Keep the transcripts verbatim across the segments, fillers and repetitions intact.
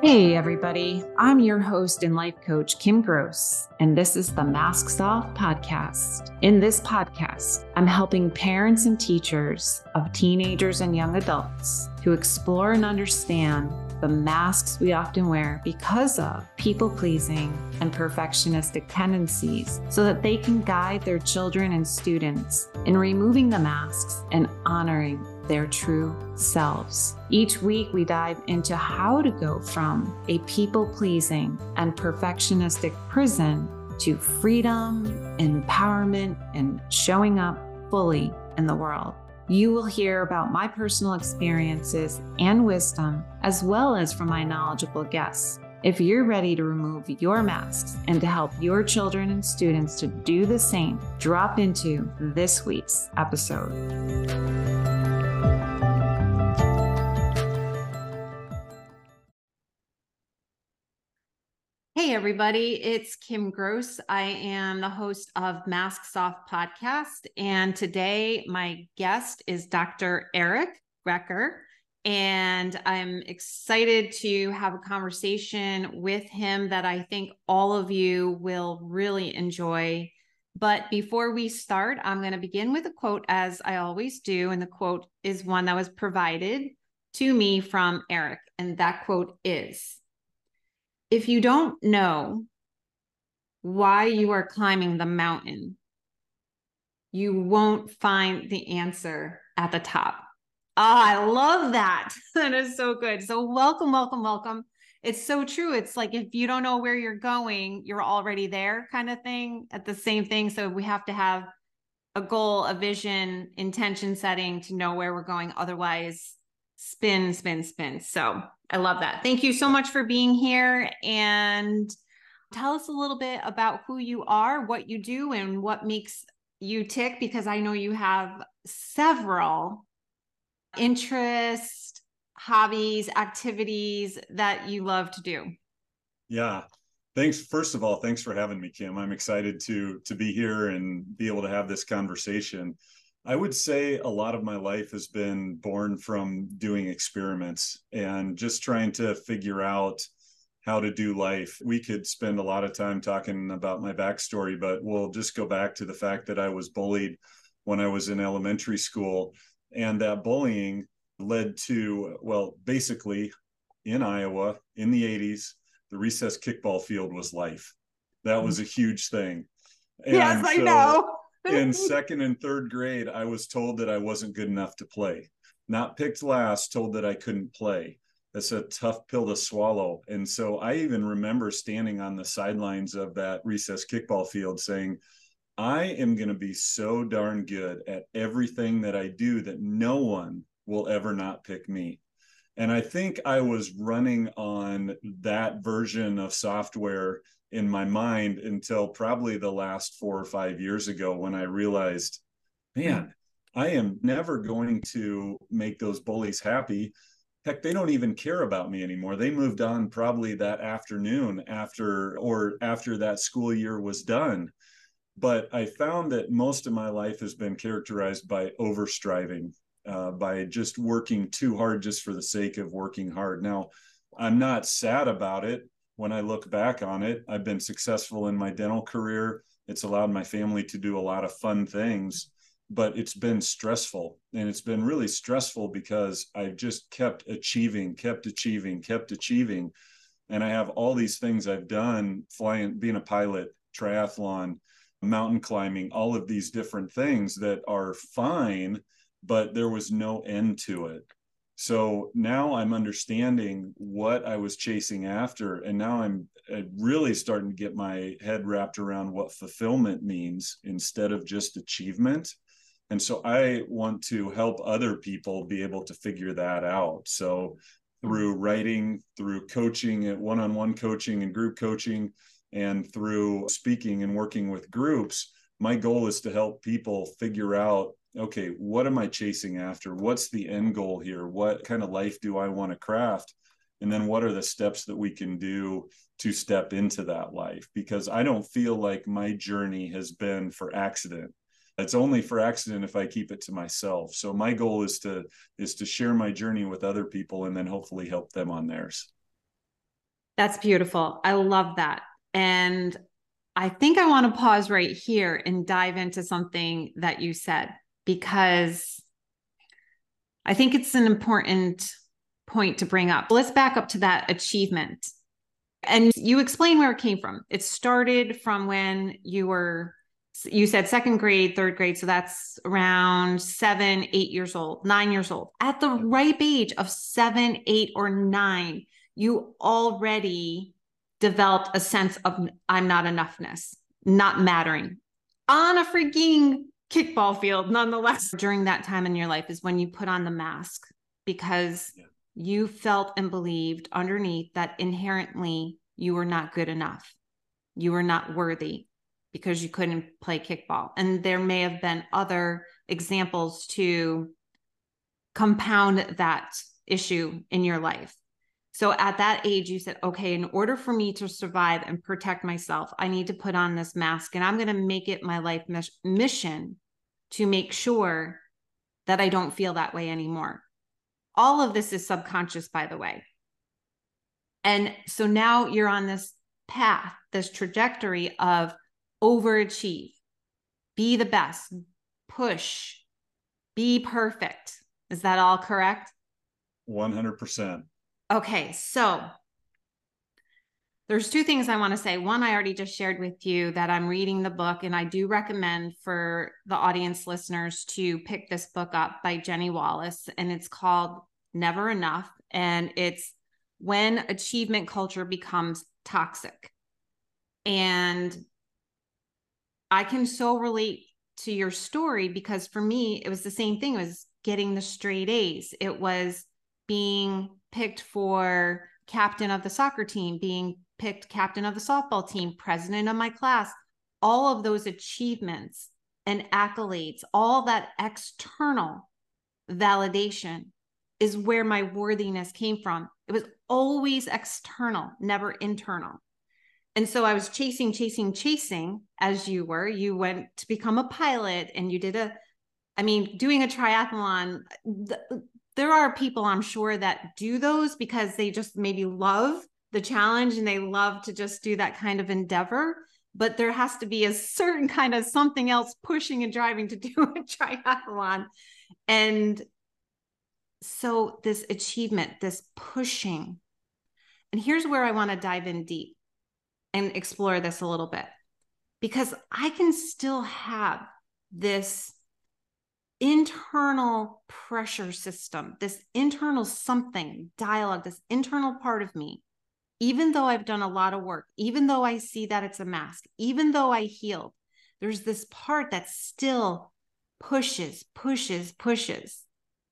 Hey everybody, I'm your host and life coach, Kim Gross, and this is the Masks Off podcast. In this podcast, I'm helping parents and teachers of teenagers and young adults to explore and understand the masks we often wear because of people-pleasing and perfectionistic tendencies so that they can guide their children and students in removing the masks and honoring their true selves. Each week, we dive into how to go from a people-pleasing and perfectionistic prison to freedom, empowerment, and showing up fully in the world. You will hear about my personal experiences and wisdom, as well as from my knowledgeable guests. If you're ready to remove your masks and to help your children and students to do the same, drop into this week's episode. Hey everybody, it's Kim Gross. I am the host of Masks Off podcast, and today my guest is Doctor Eric Recker, and I'm excited to have a conversation with him that I think all of you will really enjoy. But before we start, I'm going to begin with a quote as I always do, and the quote is one that was provided to me from Eric, and that quote is, "If you don't know why you are climbing the mountain, you won't find the answer at the top." Oh, I love that. That is so good. So welcome, welcome, welcome. It's so true. It's like, if you don't know where you're going, you're already there kind of thing, at the same thing. So we have to have a goal, a vision, intention setting to know where we're going. Otherwise, spin, spin, spin. So I love that. Thank you so much for being here, and tell us a little bit about who you are, what you do, and what makes you tick, because I know you have several interests, hobbies, activities that you love to do. Yeah. Thanks. First of all, thanks for having me, Kim. I'm excited to, to be here and be able to have this conversation. I would say a lot of my life has been born from doing experiments and just trying to figure out how to do life. We could spend a lot of time talking about my backstory, but we'll just go back to the fact that I was bullied when I was in elementary school. And that bullying led to, well, basically in Iowa in the eighties, the recess kickball field was life. That was a huge thing. And yes, I so, know. In second and third grade, I was told that I wasn't good enough to play. Not picked last, told that I couldn't play. That's a tough pill to swallow. And so I even remember standing on the sidelines of that recess kickball field saying, I am going to be so darn good at everything that I do that no one will ever not pick me. And I think I was running on that version of software in my mind until probably the last four or five years ago, when I realized, man, I am never going to make those bullies happy. Heck, they don't even care about me anymore. They moved on probably that afternoon after, or after that school year was done. But I found that most of my life has been characterized by overstriving, uh, by just working too hard just for the sake of working hard. Now, I'm not sad about it. When I look back on it, I've been successful in my dental career. It's allowed my family to do a lot of fun things, but it's been stressful. And it's been really stressful because I've just kept achieving, kept achieving, kept achieving. And I have all these things I've done, flying, being a pilot, triathlon, mountain climbing, all of these different things that are fine, but there was no end to it. So now I'm understanding what I was chasing after, and now I'm really starting to get my head wrapped around what fulfillment means instead of just achievement. And so I want to help other people be able to figure that out. So through writing, through coaching, at one-on-one coaching and group coaching, and through speaking and working with groups, my goal is to help people figure out, okay, what am I chasing after? What's the end goal here? What kind of life do I want to craft? And then what are the steps that we can do to step into that life? Because I don't feel like my journey has been for accident. It's only for accident if I keep it to myself. So my goal is to, is to share my journey with other people and then hopefully help them on theirs. That's beautiful. I love that. And I think I want to pause right here and dive into something that you said, because I think it's an important point to bring up. Let's back up to that achievement. And you explain where it came from. It started from when you were, you said second grade, third grade. So that's around seven, eight years old, nine years old. At the ripe age of seven, eight, or nine, you already developed a sense of I'm not enoughness, not mattering on a freaking kickball field. Nonetheless, during that time in your life is when you put on the mask, because yeah. you felt and believed underneath that inherently you were not good enough. You were not worthy because you couldn't play kickball. And there may have been other examples to compound that issue in your life. So at that age, you said, okay, in order for me to survive and protect myself, I need to put on this mask, and I'm going to make it my life mis- mission to make sure that I don't feel that way anymore. All of this is subconscious, by the way. And so now you're on this path, this trajectory of overachieve, be the best, push, be perfect. Is that all correct? one hundred percent. Okay. So there's two things I want to say. One, I already just shared with you that I'm reading the book, and I do recommend for the audience listeners to pick this book up by Jenny Wallace, and it's called Never Enough. And it's When Achievement Culture Becomes Toxic. And I can so relate to your story, because for me, it was the same thing. It was getting the straight A's. It was being picked for captain of the soccer team, being picked captain of the softball team, president of my class, all of those achievements and accolades, all that external validation is where my worthiness came from. It was always external, never internal. And so I was chasing, chasing, chasing, as you were. You went to become a pilot, and you did a, I mean, doing a triathlon. Th- there are people, I'm sure, that do those because they just maybe love the challenge and they love to just do that kind of endeavor. But there has to be a certain kind of something else pushing and driving to do a triathlon. And so this achievement, this pushing, and here's where I want to dive in deep and explore this a little bit, because I can still have this internal pressure system, this internal something dialogue, this internal part of me, even though I've done a lot of work, even though I see that it's a mask, even though I healed, there's this part that still pushes, pushes, pushes,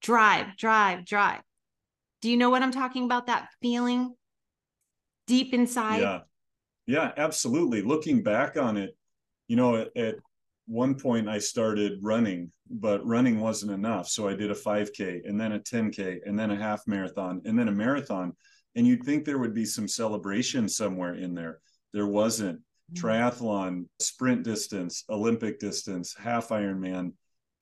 drive, drive, drive. Do you know what I'm talking about? That feeling deep inside. Yeah. Yeah, absolutely. Looking back on it, you know, at, at one point I started running, but running wasn't enough. So I did a five K and then a ten K and then a half marathon and then a marathon. And you'd think there would be some celebration somewhere in there. There wasn't. Mm-hmm. Triathlon, sprint distance, Olympic distance, half Ironman,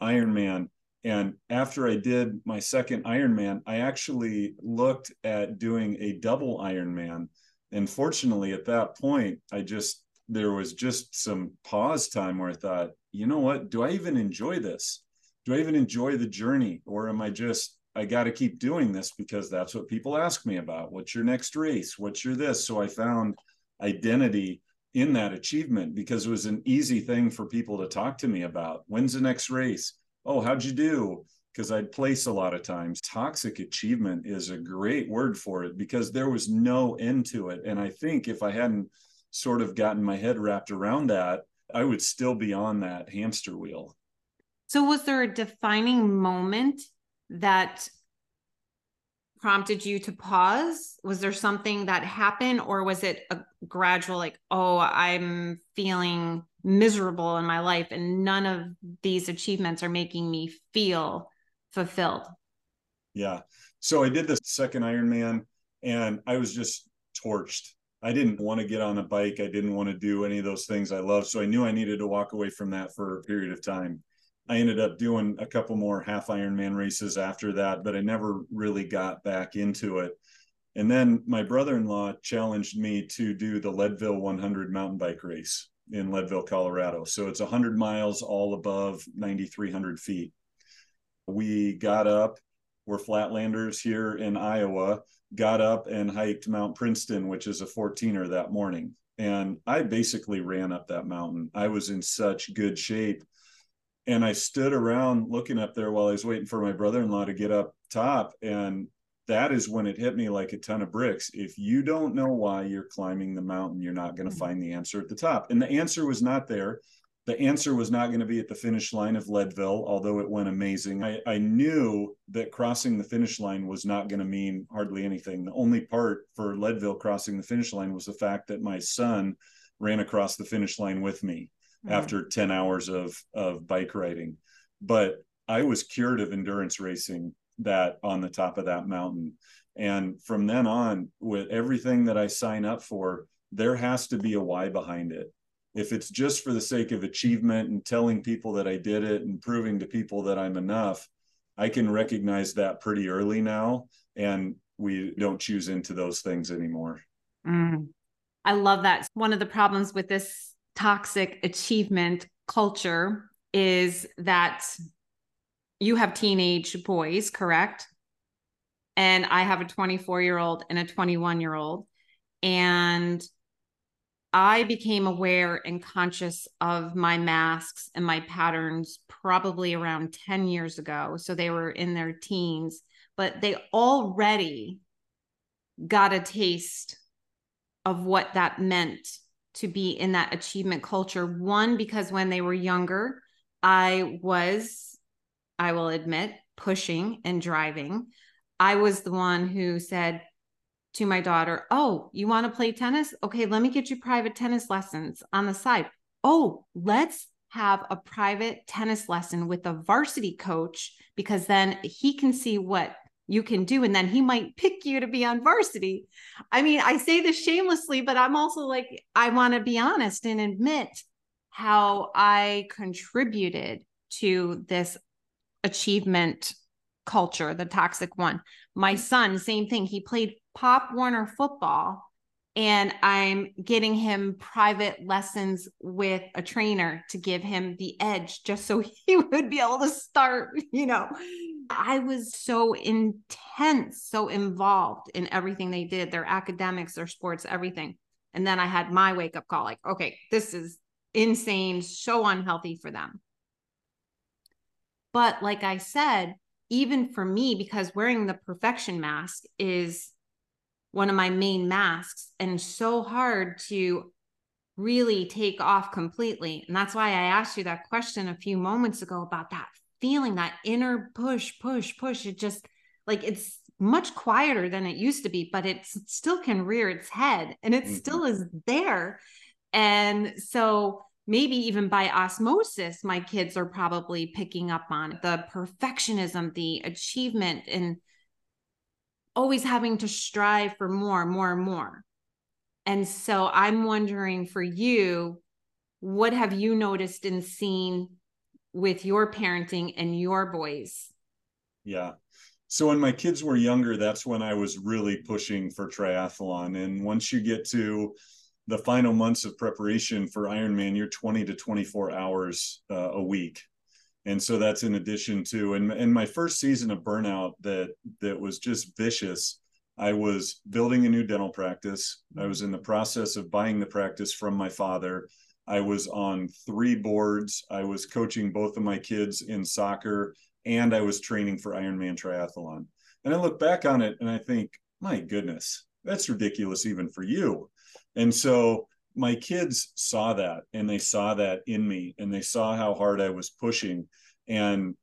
Ironman. And after I did my second Ironman, I actually looked at doing a double Ironman. And fortunately, at that point, I just, there was just some pause time where I thought, you know what, do I even enjoy this? Do I even enjoy the journey? Or am I just, I got to keep doing this because that's what people ask me about. What's your next race? What's your this? So I found identity in that achievement, because it was an easy thing for people to talk to me about. When's the next race? Oh, how'd you do? Because I'd place a lot of times. Toxic achievement is a great word for it, because there was no end to it. And I think if I hadn't sort of gotten my head wrapped around that, I would still be on that hamster wheel. So was there a defining moment that prompted you to pause? Was there something that happened, or was it a gradual, like, oh, I'm feeling miserable in my life and none of these achievements are making me feel fulfilled? Yeah. So I did the second Ironman and I was just torched. I didn't want to get on a bike. I didn't want to do any of those things I love. So I knew I needed to walk away from that for a period of time. I ended up doing a couple more half Ironman races after that, but I never really got back into it. And then my brother-in-law challenged me to do the Leadville one hundred mountain bike race in Leadville, Colorado. So it's one hundred miles all above nine thousand three hundred feet. We got up, we're flatlanders here in Iowa, got up and hiked Mount Princeton, which is a fourteener that morning. And I basically ran up that mountain. I was in such good shape. And I stood around looking up there while I was waiting for my brother-in-law to get up top. And that is when it hit me like a ton of bricks. If you don't know why you're climbing the mountain, you're not going to find the answer at the top. And the answer was not there. The answer was not going to be at the finish line of Leadville, although it went amazing. I, I knew that crossing the finish line was not going to mean hardly anything. The only part for Leadville crossing the finish line was the fact that my son ran across the finish line with me mm-hmm. after ten hours of, of bike riding. But I was cured of endurance racing that on the top of that mountain. And from then on, with everything that I sign up for, there has to be a why behind it. If it's just for the sake of achievement and telling people that I did it and proving to people that I'm enough, I can recognize that pretty early now. And we don't choose into those things anymore. Mm. I love that. One of the problems with this toxic achievement culture is that you have teenage boys, correct? And I have a twenty-four-year-old and a twenty-one-year-old. And I became aware and conscious of my masks and my patterns probably around ten years ago. So they were in their teens, but they already got a taste of what that meant to be in that achievement culture. One, because when they were younger, I was, I will admit, pushing and driving. I was the one who said to my daughter, oh, you want to play tennis? Okay, let me get you private tennis lessons on the side. Oh, let's have a private tennis lesson with a varsity coach, because then he can see what you can do. And then he might pick you to be on varsity. I mean, I say this shamelessly, but I'm also like, I want to be honest and admit how I contributed to this achievement culture, the toxic one. My son, same thing. He played Pop Warner football, and I'm getting him private lessons with a trainer to give him the edge just so he would be able to start, you know. I was so intense, so involved in everything they did, their academics, their sports, everything. And then I had my wake up call, like, okay, this is insane, so unhealthy for them. But like I said, even for me, because wearing the perfection mask is one of my main masks, and so hard to really take off completely. And that's why I asked you that question a few moments ago about that feeling, that inner push, push, push. It just, like, it's much quieter than it used to be, but it still can rear its head, and it mm-hmm. still is there. And so maybe even by osmosis, my kids are probably picking up on the perfectionism, the achievement, and always having to strive for more, more, and more. And so I'm wondering for you, what have you noticed and seen with your parenting and your boys? Yeah. So when my kids were younger, that's when I was really pushing for triathlon. And once you get to the final months of preparation for Ironman, you're twenty to twenty-four hours uh, a week. And so that's in addition to, and, and my first season of burnout that that was just vicious. I was building a new dental practice. I was in the process of buying the practice from my father. I was on three boards. I was coaching both of my kids in soccer, and I was training for Ironman triathlon. And I look back on it and I think, my goodness, that's ridiculous even for you. And so my kids saw that, and they saw that in me, and they saw how hard I was pushing. And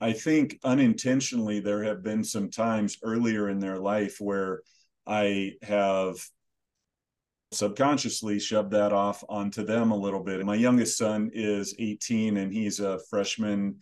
I think unintentionally, there have been some times earlier in their life where I have subconsciously shoved that off onto them a little bit. My youngest son is eighteen, and he's a freshman,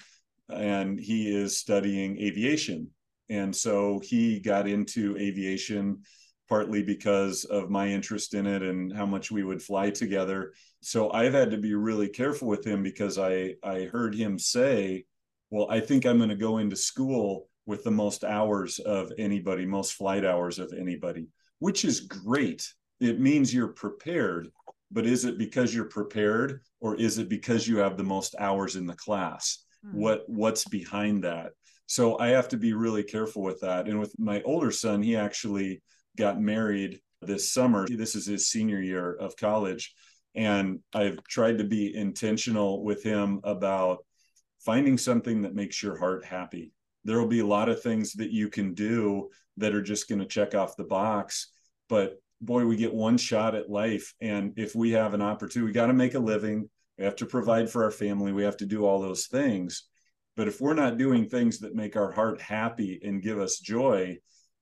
and he is studying aviation. And so he got into aviation partly because of my interest in it and how much we would fly together. So I've had to be really careful with him, because I, I heard him say, well, I think I'm going to go into school with the most hours of anybody, most flight hours of anybody, which is great. It means you're prepared, but is it because you're prepared, or is it because you have the most hours in the class? Mm-hmm. What, what's behind that? So I have to be really careful with that. And with my older son, he actually got married this summer. This is his senior year of college. And I've tried to be intentional with him about finding something that makes your heart happy. There will be a lot of things that you can do that are just going to check off the box. But boy, we get one shot at life. And if we have an opportunity, we got to make a living. We have to provide for our family. We have to do all those things. But if we're not doing things that make our heart happy and give us joy,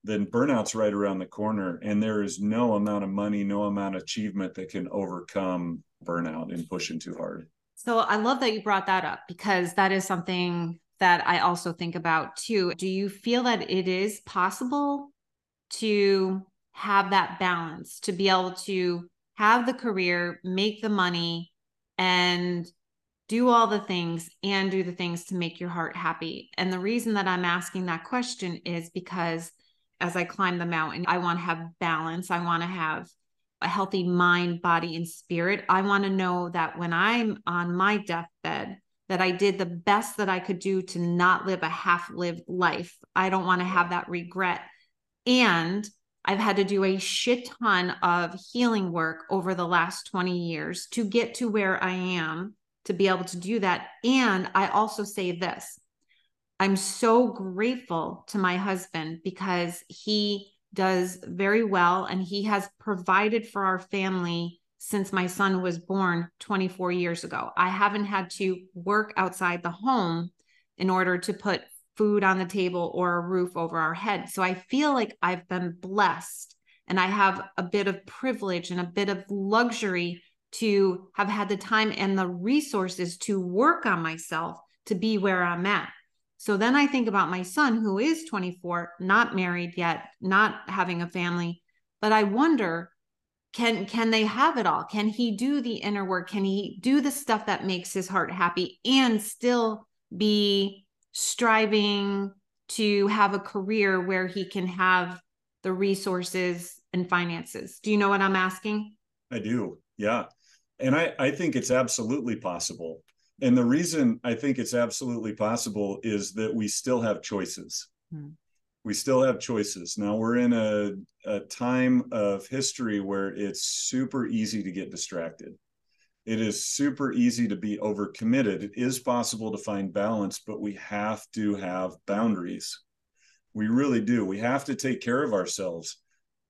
then burnout's right around the corner. And there is no amount of money, no amount of achievement that can overcome burnout and pushing too hard. So I love that you brought that up, because that is something that I also think about too. Do you feel that it is possible to have that balance, to be able to have the career, make the money, and do all the things and do the things to make your heart happy? And the reason that I'm asking that question is because as I climb the mountain, I want to have balance. I want to have a healthy mind, body, and spirit. I want to know that when I'm on my deathbed, that I did the best that I could do to not live a half-lived life. I don't want to have that regret. And I've had to do a shit ton of healing work over the last twenty years to get to where I am to be able to do that. And I also say this, I'm so grateful to my husband because he does very well and he has provided for our family since my son was born twenty-four years ago. I haven't had to work outside the home in order to put food on the table or a roof over our head. So I feel like I've been blessed and I have a bit of privilege and a bit of luxury to have had the time and the resources to work on myself to be where I'm at. So then I think about my son, who is twenty-four, not married yet, not having a family, but I wonder, can, can they have it all? Can he do the inner work? Can he do the stuff that makes his heart happy and still be striving to have a career where he can have the resources and finances? Do you know what I'm asking? I do. Yeah. And I, I think it's absolutely possible. And the reason I think it's absolutely possible is that we still have choices. Hmm. We still have choices. Now we're in a, a time of history where it's super easy to get distracted. It is super easy to be overcommitted. It is possible to find balance, but we have to have boundaries. We really do. We have to take care of ourselves.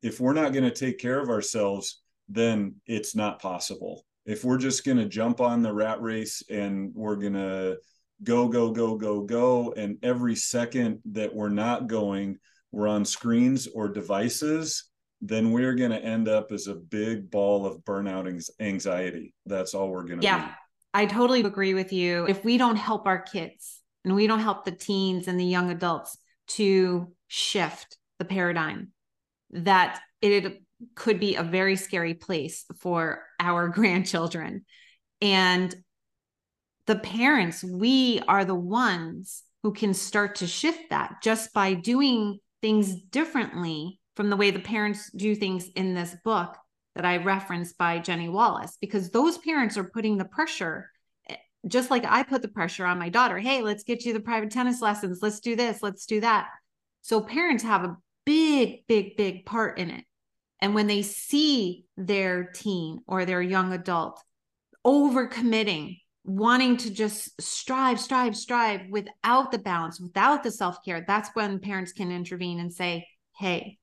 If we're not going to take care of ourselves, then it's not possible. If we're just going to jump on the rat race and we're going to go, go, go, go, go, and every second that we're not going, we're on screens or devices, then we're going to end up as a big ball of burnout anxiety. That's all we're going to yeah, be. I totally agree with you. If we don't help our kids and we don't help the teens and the young adults to shift the paradigm, that it could be a very scary place for our grandchildren. And the parents, we are the ones who can start to shift that just by doing things differently from the way the parents do things in this book that I referenced by Jenny Wallace, because those parents are putting the pressure, just like I put the pressure on my daughter. Hey, let's get you the private tennis lessons. Let's do this. Let's do that. So parents have a big, big, big part in it. And when they see their teen or their young adult overcommitting, wanting to just strive, strive, strive without the balance, without the self-care, that's when parents can intervene and say, hey,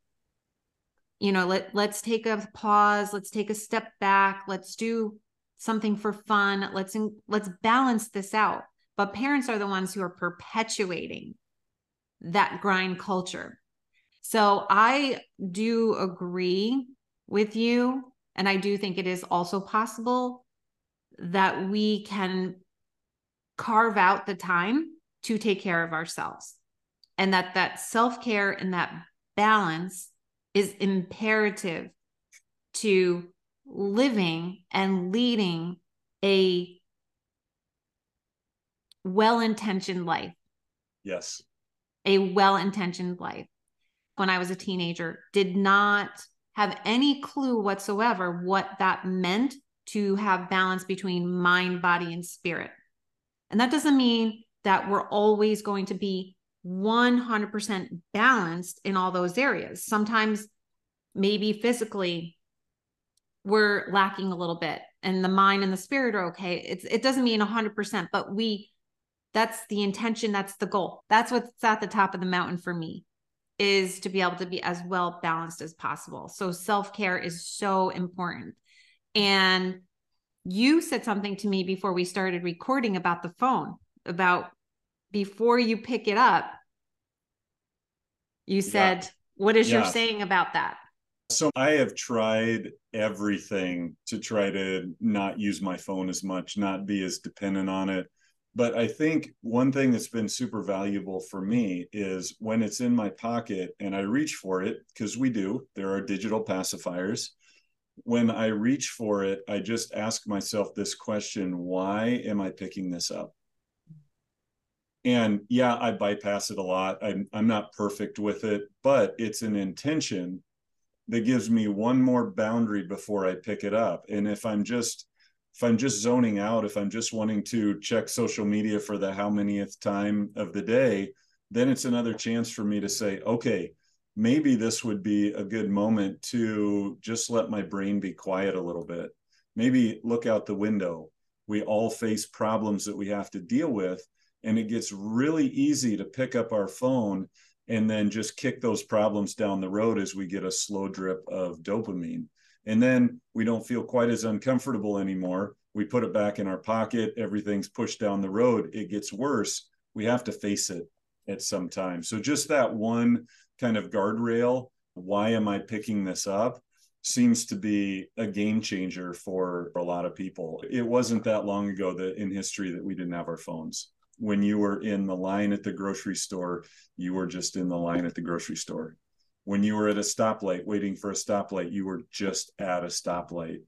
you know, let, let's take a pause. Let's take a step back. Let's do something for fun. Let's, let's balance this out. But parents are the ones who are perpetuating that grind culture. So I do agree with you. And I do think it is also possible that we can carve out the time to take care of ourselves, and that that self-care and that balance is imperative to living and leading a well-intentioned life. Yes. a well-intentioned life when I was a teenager, did not have any clue whatsoever what that meant to have balance between mind, body, and spirit. And that doesn't mean that we're always going to be one hundred percent balanced in all those areas. Sometimes maybe physically we're lacking a little bit and the mind and the spirit are okay. It's, it doesn't mean one hundred percent, but we, that's the intention. That's the goal. That's what's at the top of the mountain for me, is to be able to be as well balanced as possible. So self-care is so important. And you said something to me before we started recording about the phone, about before you pick it up, you said, yeah. What is yeah. your saying about that? So I have tried everything to try to not use my phone as much, not be as dependent on it. But I think one thing that's been super valuable for me is when it's in my pocket and I reach for it, because we do, there are digital pacifiers. When I reach for it, I just ask myself this question: why am I picking this up? And yeah, I bypass it a lot. I'm, I'm not perfect with it, but it's an intention that gives me one more boundary before I pick it up. And if I'm just, if I'm just zoning out, if I'm just wanting to check social media for the how manyth time of the day, then it's another chance for me to say, okay, maybe this would be a good moment to just let my brain be quiet a little bit. Maybe look out the window. We all face problems that we have to deal with. And it gets really easy to pick up our phone and then just kick those problems down the road as we get a slow drip of dopamine. And then we don't feel quite as uncomfortable anymore. We put it back in our pocket. Everything's pushed down the road. It gets worse. We have to face it at some time. So just that one kind of guardrail, why am I picking this up, seems to be a game changer for a lot of people. It wasn't that long ago that in history that we didn't have our phones. When you were in the line at the grocery store, you were just in the line at the grocery store. When you were at a stoplight waiting for a stoplight, you were just at a stoplight.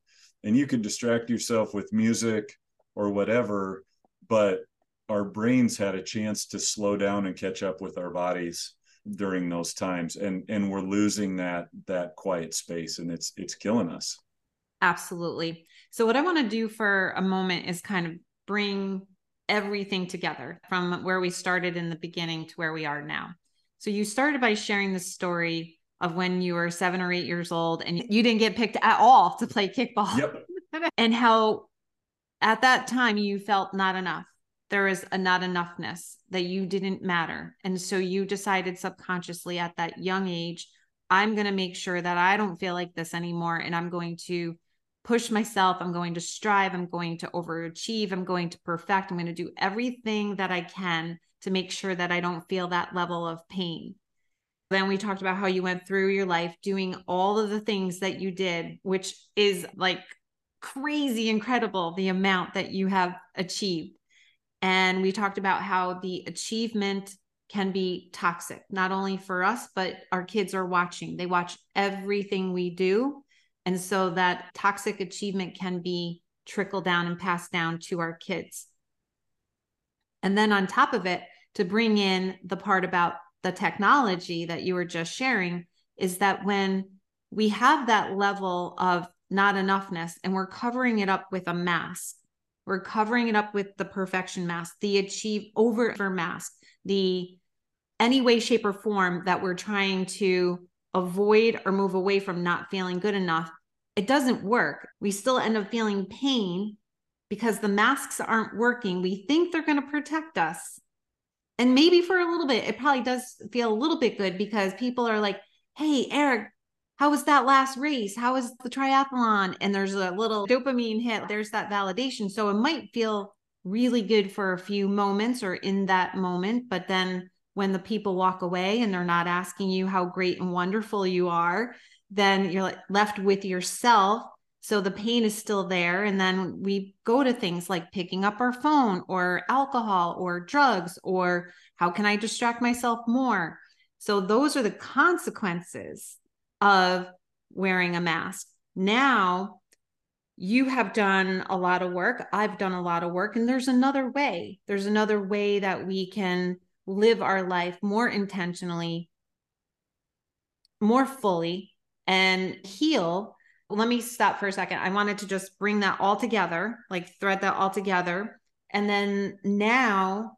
And you could distract yourself with music or whatever, but our brains had a chance to slow down and catch up with our bodies during those times. And, and we're losing that, that quiet space, and it's, it's killing us. Absolutely. So what I want to do for a moment is kind of bring everything together from where we started in the beginning to where we are now. So you started by sharing the story of when you were seven or eight years old and you didn't get picked at all to play kickball. Yep. And how at that time you felt not enough. There is a not enoughness, that you didn't matter. And so you decided subconsciously at that young age, I'm going to make sure that I don't feel like this anymore. And I'm going to push myself. I'm going to strive. I'm going to overachieve. I'm going to perfect. I'm going to do everything that I can to make sure that I don't feel that level of pain. Then we talked about how you went through your life doing all of the things that you did, which is like crazy, incredible, the amount that you have achieved. And we talked about how the achievement can be toxic, not only for us, but our kids are watching. They watch everything we do. And so that toxic achievement can be trickled down and passed down to our kids. And then on top of it, to bring in the part about the technology that you were just sharing, is that when we have that level of not enoughness and we're covering it up with a mask, we're covering it up with the perfection mask, the achieve over mask, the any way, shape, or form that we're trying to avoid or move away from not feeling good enough, it doesn't work. We still end up feeling pain because the masks aren't working. We think they're going to protect us. And maybe for a little bit, it probably does feel a little bit good because people are like, hey, Eric, how was that last race? How was the triathlon? And there's a little dopamine hit. There's that validation. So it might feel really good for a few moments or in that moment, but then when the people walk away and they're not asking you how great and wonderful you are, then you're left with yourself. So the pain is still there. And then we go to things like picking up our phone or alcohol or drugs, or how can I distract myself more? So those are the consequences of wearing a mask. Now you have done a lot of work. I've done a lot of work, and there's another way. There's another way that we can live our life more intentionally, more fully, and heal. Let me stop for a second. I wanted to just bring that all together, like thread that all together. And then now,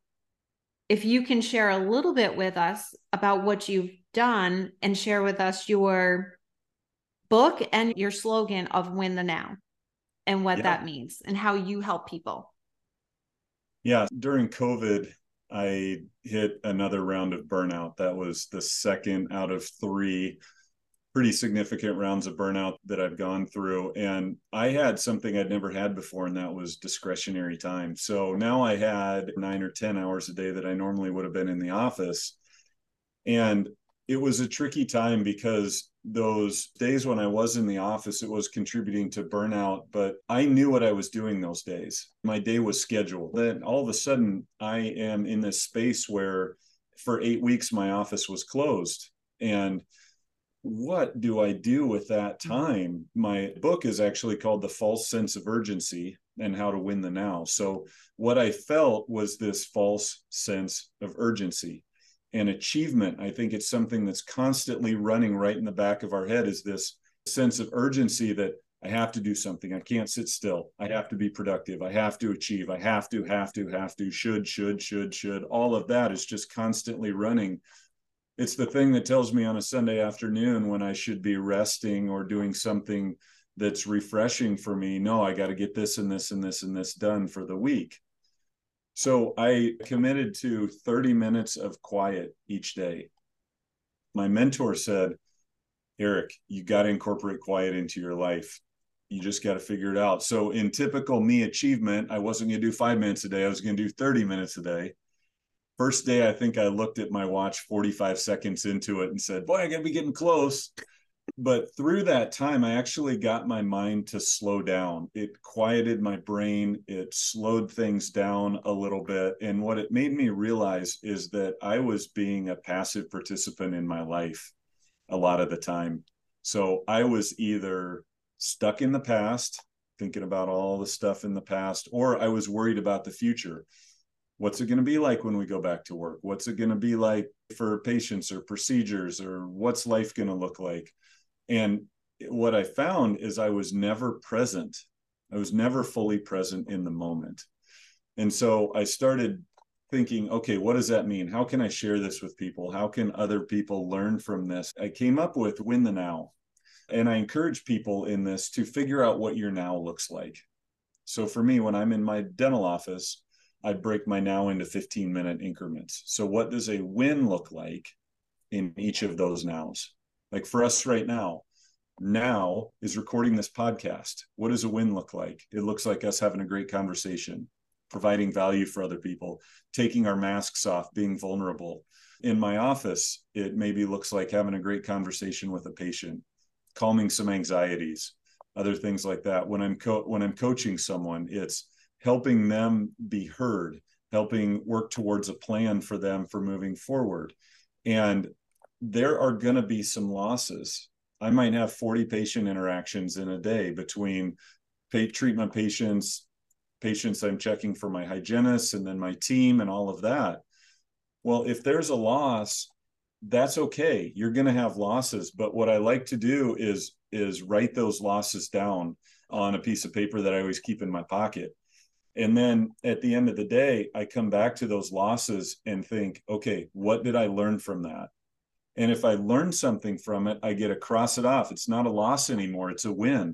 if you can share a little bit with us about what you've done and share with us your book and your slogan of Win the Now and what yeah. that means and how you help people. Yeah. During COVID, I hit another round of burnout. That was the second out of three pretty significant rounds of burnout that I've gone through. And I had something I'd never had before, and that was discretionary time. So now I had nine or ten hours a day that I normally would have been in the office. And it was a tricky time because those days when I was in the office, it was contributing to burnout, but I knew what I was doing those days. My day was scheduled. Then all of a sudden I am in this space where for eight weeks, my office was closed. And what do I do with that time? My book is actually called The False Sense of Urgency and How to Win the Now. So what I felt was this false sense of urgency and achievement. I think it's something that's constantly running right in the back of our head, is this sense of urgency that I have to do something. I can't sit still. I have to be productive. I have to achieve. I have to, have to, have to, should, should, should, should. All of that is just constantly running. It's the thing that tells me on a Sunday afternoon when I should be resting or doing something that's refreshing for me. No, I got to get this and this and this and this done for the week. So I committed to thirty minutes of quiet each day. My mentor said, Eric, you got to incorporate quiet into your life. You just got to figure it out. So in typical me achievement, I wasn't going to do five minutes a day. I was going to do thirty minutes a day. First day, I think I looked at my watch forty-five seconds into it and said, boy, I got to be getting close. But through that time, I actually got my mind to slow down. It quieted my brain. It slowed things down a little bit. And what it made me realize is that I was being a passive participant in my life a lot of the time. So I was either stuck in the past, thinking about all the stuff in the past, or I was worried about the future. What's it going to be like when we go back to work? What's it going to be like for patients or procedures, or what's life going to look like? And what I found is I was never present. I was never fully present in the moment. And so I started thinking, okay, what does that mean? How can I share this with people? How can other people learn from this? I came up with Win the Now. And I encourage people in this to figure out what your now looks like. So for me, when I'm in my dental office, I break my now into fifteen minute increments. So what does a win look like in each of those nows? Like for us right now, now is recording this podcast. What does a win look like? It looks like us having a great conversation, providing value for other people, taking our masks off, being vulnerable. In my office, it maybe looks like having a great conversation with a patient, calming some anxieties, other things like that. When I'm co- when I'm coaching someone, it's helping them be heard, helping work towards a plan for them for moving forward. And there are going to be some losses. I might have forty patient interactions in a day between pay, treatment patients, patients I'm checking for my hygienist, and then my team and all of that. Well, if there's a loss, that's okay. You're going to have losses. But what I like to do is, is write those losses down on a piece of paper that I always keep in my pocket. And then at the end of the day, I come back to those losses and think, okay, what did I learn from that? And if I learn something from it, I get to cross it off. It's not a loss anymore. It's a win.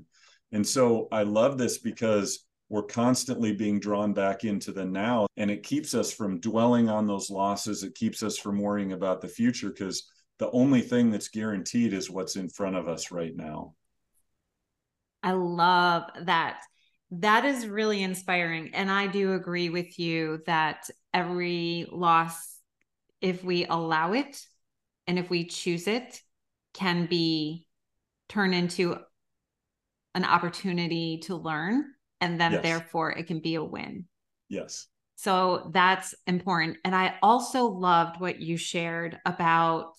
And so I love this because we're constantly being drawn back into the now, and it keeps us from dwelling on those losses. It keeps us from worrying about the future, because the only thing that's guaranteed is what's in front of us right now. I love that. That is really inspiring. And I do agree with you that every loss, if we allow it and if we choose it, can be turned into an opportunity to learn. And then yes. therefore it can be a win. Yes. So that's important. And I also loved what you shared about,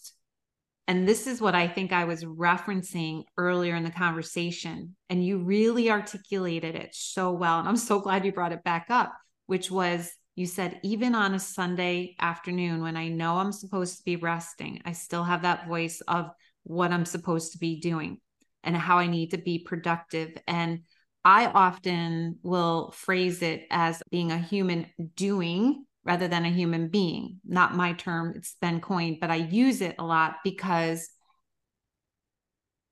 and this is what I think I was referencing earlier in the conversation, and you really articulated it so well. And I'm so glad you brought it back up, which was, You said, even on a Sunday afternoon, when I know I'm supposed to be resting, I still have that voice of what I'm supposed to be doing and how I need to be productive. And I often will phrase it as being a human doing rather than a human being. Not my term, it's been coined, but I use it a lot because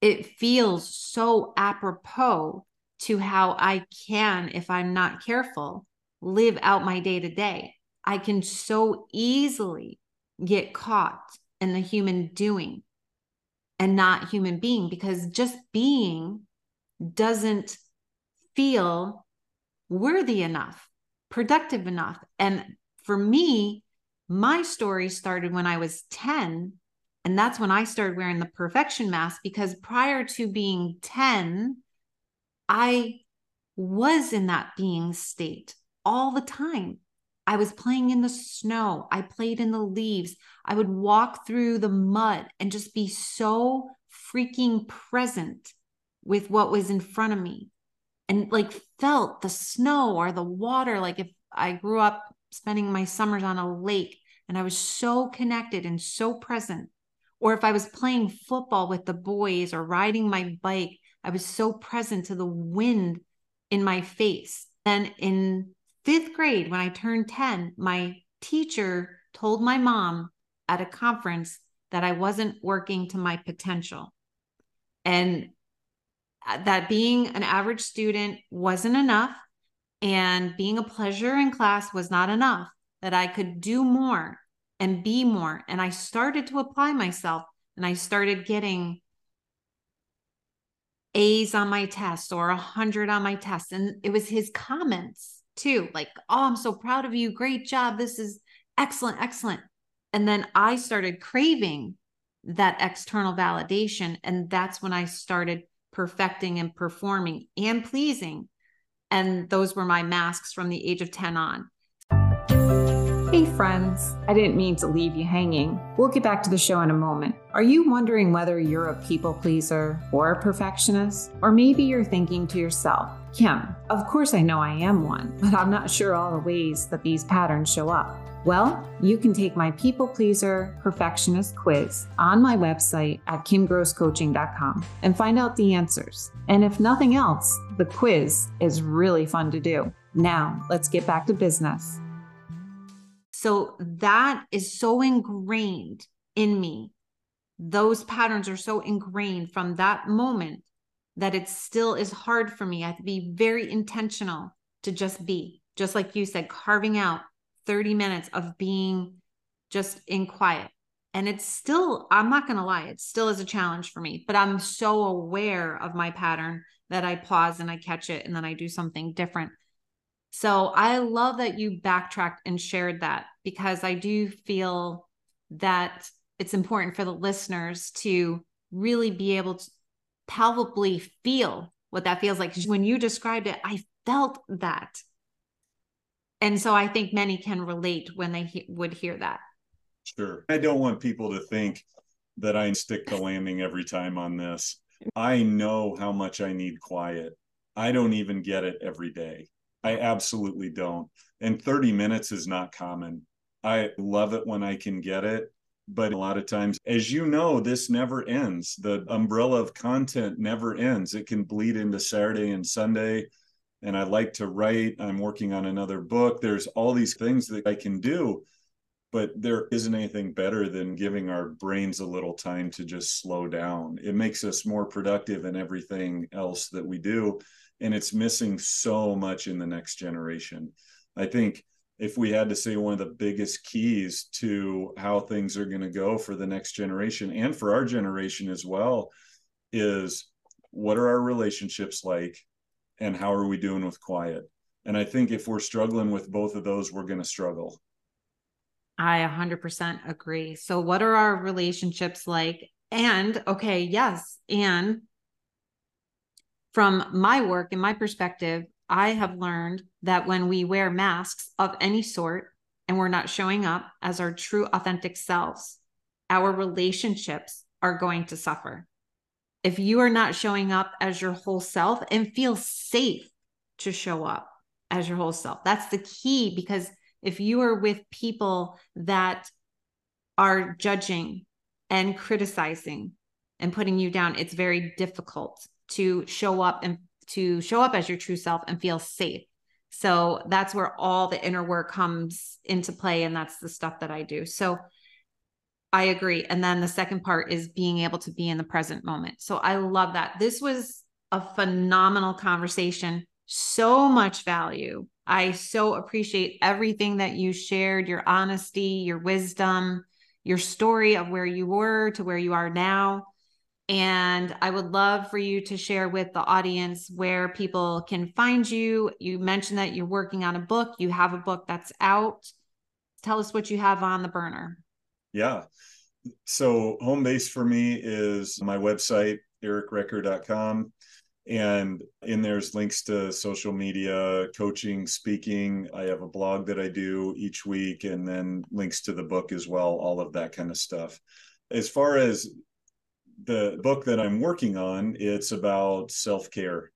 it feels so apropos to how I can, if I'm not careful, live out my day to day. I can so easily get caught in the human doing and not human being, because just being doesn't feel worthy enough, productive enough. And for me, my story started when I was ten. And that's when I started wearing the perfection mask, because prior to being ten, I was in that being state all the time. I was playing in the snow. I played in the leaves. I would walk through the mud and just be so freaking present with what was in front of me, and like felt the snow or the water. Like if I grew up spending my summers on a lake, and I was so connected and so present. Or if I was playing football with the boys or riding my bike, I was so present to the wind in my face. Then in fifth grade, when I turned ten, my teacher told my mom at a conference that I wasn't working to my potential. And that being an average student wasn't enough, and being a pleasure in class was not enough, that I could do more and be more. And I started to apply myself, and I started getting A's on my test or a hundred on my test. And it was his comments too. Like, oh, I'm so proud of you. Great job. This is excellent. Excellent. And then I started craving that external validation. And that's when I started perfecting and performing and pleasing. And those were my masks from the age of ten on. Hey friends, I didn't mean to leave you hanging. We'll get back to the show in a moment. Are you wondering whether you're a people pleaser or a perfectionist? Or maybe you're thinking to yourself, Kim, of course I know I am one, but I'm not sure all the ways that these patterns show up. Well, you can take my people pleaser perfectionist quiz on my website at kim gross coaching dot com and find out the answers. And if nothing else, the quiz is really fun to do. Now, let's get back to business. So that is so ingrained in me. Those patterns are so ingrained from that moment that it still is hard for me. I have to be very intentional to just be, just like you said, carving out thirty minutes of being just in quiet. And it's still, I'm not going to lie, it still is a challenge for me, but I'm so aware of my pattern that I pause and I catch it and then I do something different. So I love that you backtracked and shared that, because I do feel that it's important for the listeners to really be able to palpably feel what that feels like. When you described it, I felt that. And so I think many can relate when they he- would hear that. Sure. I don't want people to think that I stick the landing every time on this. I know how much I need quiet. I don't even get it every day. I absolutely don't. And thirty minutes is not common. I love it when I can get it. But a lot of times, as you know, this never ends. The umbrella of content never ends. It can bleed into Saturday and Sunday. And I like to write. I'm working on another book. There's all these things that I can do. But there isn't anything better than giving our brains a little time to just slow down. It makes us more productive in everything else that we do. And it's missing so much in the next generation. I think if we had to say one of the biggest keys to how things are going to go for the next generation and for our generation as well is, what are our relationships like and how are we doing with quiet? And I think if we're struggling with both of those, we're going to struggle. I one hundred percent agree. So what are our relationships like? And okay, yes. And from my work and my perspective, I have learned that when we wear masks of any sort and we're not showing up as our true authentic selves, our relationships are going to suffer. If you are not showing up as your whole self and feel safe to show up as your whole self, that's the key, because if you are with people that are judging and criticizing and putting you down, it's very difficult to show up and to show up as your true self and feel safe. So that's where all the inner work comes into play. And that's the stuff that I do. So I agree. And then the second part is being able to be in the present moment. So I love that. This was a phenomenal conversation. So much value. I so appreciate everything that you shared, your honesty, your wisdom, your story of where you were to where you are now. And I would love for you to share with the audience where people can find you. You mentioned that you're working on a book. You have a book that's out. Tell us what you have on the burner. Yeah. So home base for me is my website, eric recker dot com. And in there's links to social media, coaching, speaking. I have a blog that I do each week, and then links to the book as well, all of that kind of stuff. As far as the book that I'm working on, it's about self-care.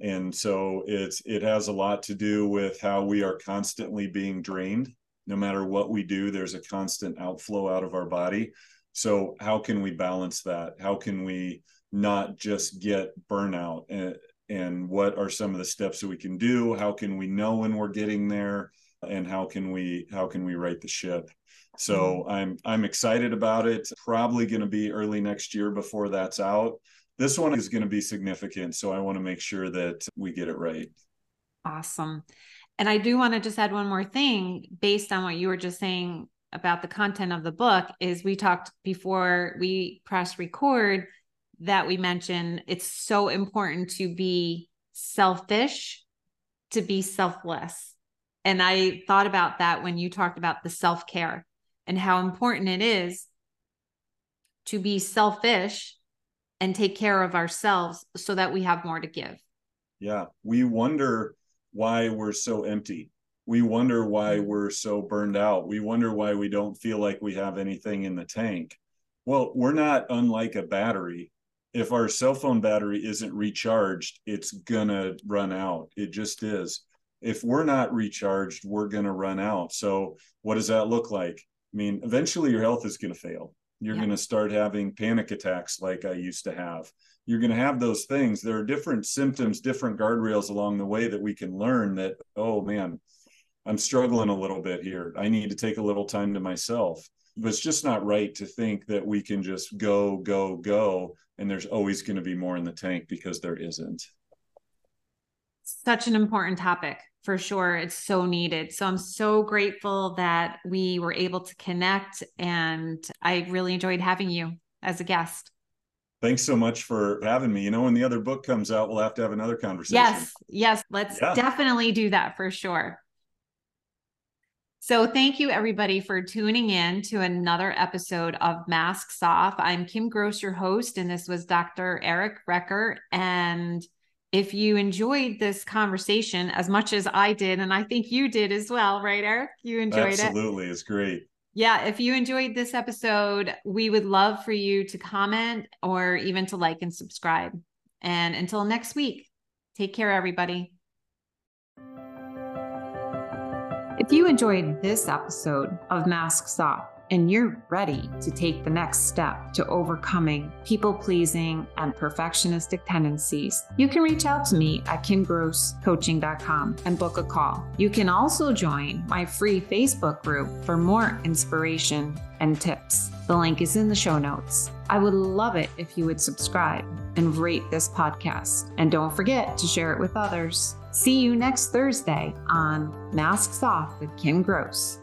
And so it's it has a lot to do with how we are constantly being drained. No matter what we do, there's a constant outflow out of our body. So how can we balance that? How can we not just get burnout, and, and what are some of the steps that we can do? How can we know when we're getting there, and how can we, how can we right the ship? So mm-hmm. I'm, I'm excited about it. Probably going to be early next year before that's out. This one is going to be significant. So I want to make sure that we get it right. Awesome. And I do want to just add one more thing based on what you were just saying about the content of the book. Is we talked before we press record that we mentioned it's so important to be selfish, to be selfless. And I thought about that when you talked about the self-care and how important it is to be selfish and take care of ourselves so that we have more to give. Yeah. We wonder why we're so empty. We wonder why we're so burned out. We wonder why we don't feel like we have anything in the tank. Well, we're not unlike a battery. If our cell phone battery isn't recharged, it's going to run out. It just is. If we're not recharged, we're going to run out. So what does that look like? I mean, eventually your health is going to fail. You're yeah. going to start having panic attacks like I used to have. You're going to have those things. There are different symptoms, different guardrails along the way that we can learn that, oh man, I'm struggling a little bit here. I need to take a little time to myself. But it's just not right to think that we can just go, go, go, and there's always going to be more in the tank, because there isn't. Such an important topic for sure. It's so needed. So I'm so grateful that we were able to connect, and I really enjoyed having you as a guest. Thanks so much for having me. You know, when the other book comes out, we'll have to have another conversation. Yes, yes. Let's yeah. definitely do that for sure. So thank you everybody for tuning in to another episode of Masks Off. I'm Kim Gross, your host, and this was Doctor Eric Recker. And if you enjoyed this conversation as much as I did, and I think you did as well, right, Eric? You enjoyed Absolutely. It? Absolutely. It's great. Yeah. If you enjoyed this episode, we would love for you to comment or even to like and subscribe. And until next week, take care, everybody. If you enjoyed this episode of Masks Off and you're ready to take the next step to overcoming people-pleasing and perfectionistic tendencies, you can reach out to me at kim gross coaching dot com and book a call. You can also join my free Facebook group for more inspiration and tips. The link is in the show notes. I would love it if you would subscribe and rate this podcast. And don't forget to share it with others. See you next Thursday on Masks Off with Kim Gross.